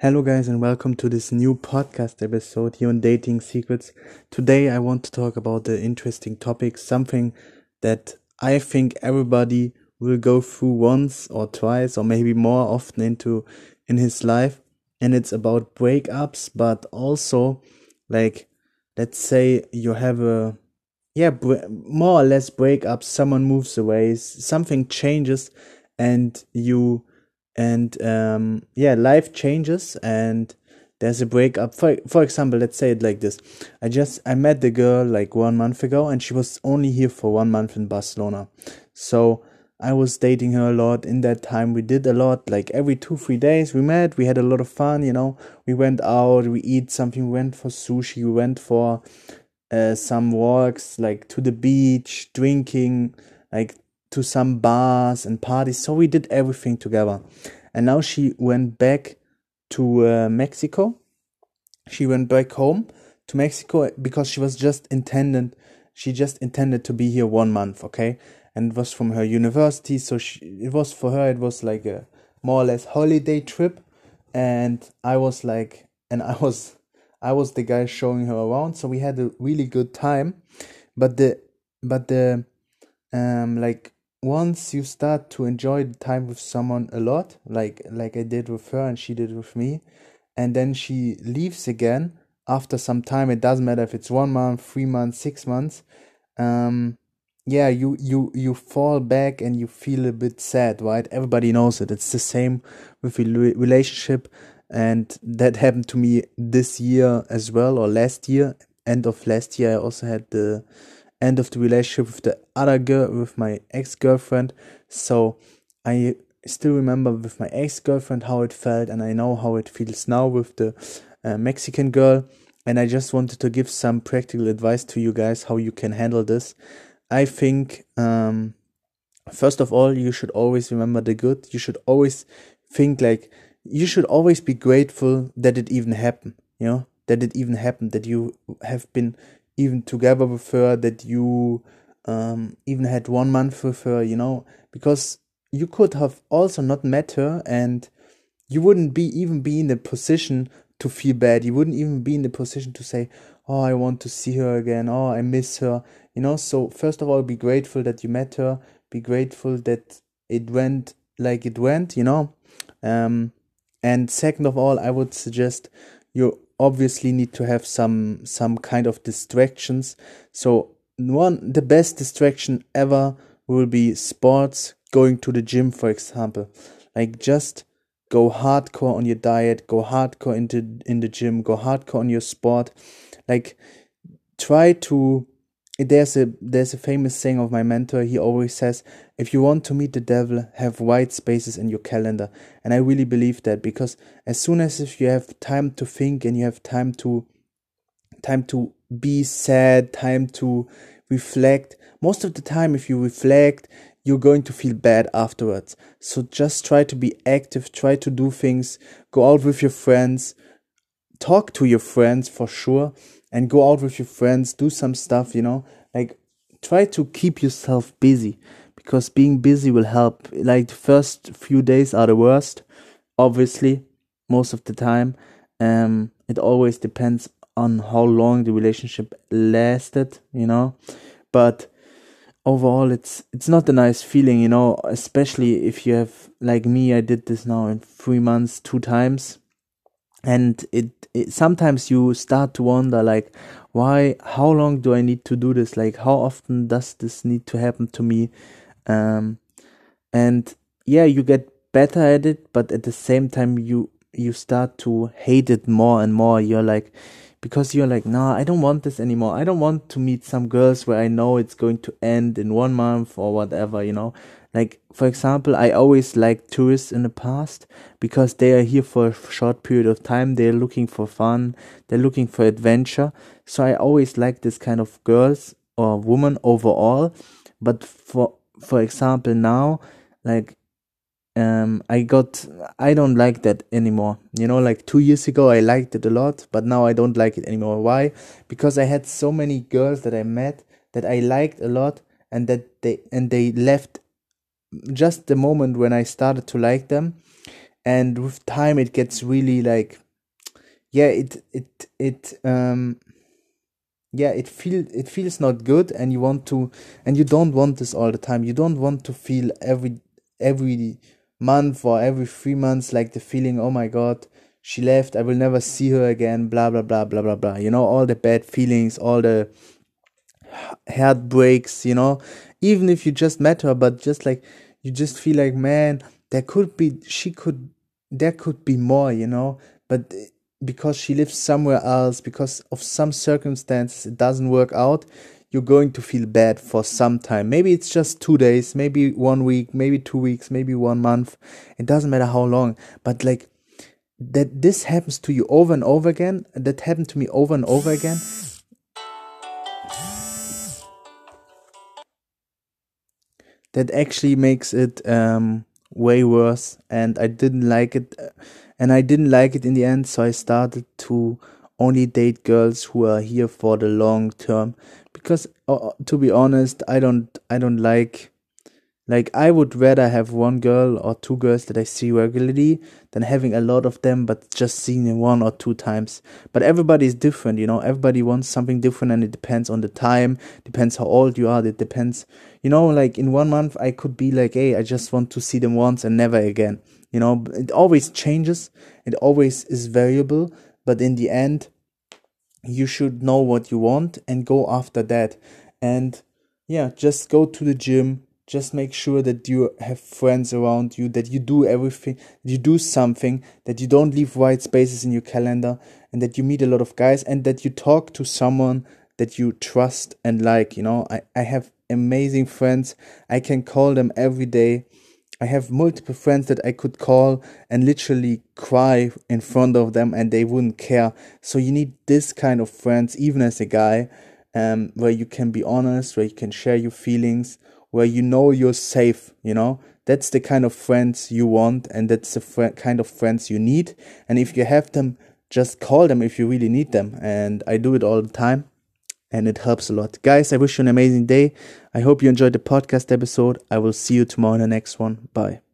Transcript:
Hello guys, and welcome to this new podcast episode here on Dating Secrets. Today I want to talk about the interesting topic, something that I think everybody will go through once or twice or maybe more often in his life, and it's about breakups, but also like, let's say you have a more or less breakup, someone moves away, something changes and life changes and there's a breakup. For example, let's say it like this. I met the girl like 1 month ago and she was only here for 1 month in Barcelona. So I was dating her a lot. In that time we did a lot, like every 2-3 days we met, we had a lot of fun, you know. We went out, we eat something, we went for sushi, we went for some walks, like to the beach, drinking, like to some bars and parties. So we did everything together. And now she went back to Mexico. She went back home to Mexico because she just intended to be here 1 month, okay? And it was from her university, so it was like a more or less holiday trip. And I was the guy showing her around, so we had a really good time. But once you start to enjoy the time with someone a lot, like I did with her and she did with me, and then she leaves again after some time, it doesn't matter if it's 1 month, 3 months, 6 months, you fall back and you feel a bit sad, right? Everybody knows it. It's the same with a relationship, and that happened to me this year as well, or last year. End of last year I also had the end of the relationship with the other girl, with my ex-girlfriend. So I still remember with my ex-girlfriend how it felt, and I know how it feels now with the Mexican girl. And I just wanted to give some practical advice to you guys how you can handle this. I think first of all, you should always remember the good. You should always think like, you should always be grateful that it even happened, you know, that it even happened, that you have been even together with her, that you even had 1 month with her, you know, because you could have also not met her and you wouldn't be in the position to feel bad. You wouldn't even be in the position to say, oh, I want to see her again, oh, I miss her, you know. So first of all, be grateful that you met her, be grateful that it went like it went, you know. And second of all, I would suggest you obviously need to have some kind of distractions. So the best distraction ever will be sports, going to the gym, for example. Like, just go hardcore on your diet, go hardcore in the gym, go hardcore on your sport. Like, there's a famous saying of my mentor. He always says, if you want to meet the devil, have white spaces in your calendar. And I really believe that, because as soon as if you have time to think and you have time to be sad, time to reflect, most of the time if you reflect, you're going to feel bad afterwards. So just try to be active, try to do things, go out with your friends, talk to your friends for sure, and go out with your friends, do some stuff, you know. Like, try to keep yourself busy, because being busy will help. Like, the first few days are the worst, obviously, most of the time. It always depends on how long the relationship lasted, you know. But overall, it's not a nice feeling, you know, especially if you have, like me, I did this now in 3 months 2 times. And it sometimes you start to wonder, like, why? How long do I need to do this? Like, how often does this need to happen to me? You get better at it, but at the same time, you start to hate it more and more. You're like, nah, I don't want this anymore. I don't want to meet some girls where I know it's going to end in 1 month or whatever, you know. Like, for example, I always liked tourists in the past, because they are here for a short period of time. They're looking for fun. They're looking for adventure. So I always liked this kind of girls or women overall. But for example, now, like, I don't like that anymore. You know, like 2 years ago, I liked it a lot, but now I don't like it anymore. Why? Because I had so many girls that I met that I liked a lot, and that they left just the moment when I started to like them. And with time, it gets really like, yeah, it feels not good, and you want to, and you don't want this all the time. You don't want to feel every month or every 3 months like the feeling, oh my God, she left, I will never see her again, blah, blah, blah, blah, blah, blah. You know, all the bad feelings, all the heartbreaks, you know, even if you just met her, but just like, you just feel like, man, there could be more, you know, but because she lives somewhere else, because of some circumstances it doesn't work out, you're going to feel bad for some time. Maybe it's just 2 days, maybe 1 week, maybe 2 weeks, maybe 1 month. It doesn't matter how long, but like that this happens to you over and over again. That happened to me over and over again. That actually makes it way worse, and I didn't like it, in the end. So I started to only date girls who are here for the long term, because to be honest, I don't like I would rather have one girl or two girls that I see regularly than having a lot of them but just seeing them one or two times. But everybody is different, you know. Everybody wants something different, and it depends on the time, depends how old you are, it depends, you know. Like in 1 month I could be like, hey, I just want to see them once and never again, you know. It always changes, it always is variable. But in the end, you should know what you want and go after that. And yeah, just go to the gym. Just make sure that you have friends around you, that you do everything, you do something, that you don't leave white spaces in your calendar, and that you meet a lot of guys, and that you talk to someone that you trust and like, you know. I have amazing friends. I can call them every day. I have multiple friends that I could call and literally cry in front of them and they wouldn't care. So you need this kind of friends, even as a guy, where you can be honest, where you can share your feelings, where you know you're safe, you know. That's the kind of friends you want, and that's the kind of friends you need. And if you have them, just call them if you really need them. And I do it all the time, and it helps a lot. Guys, I wish you an amazing day. I hope you enjoyed the podcast episode. I will see you tomorrow in the next one. Bye.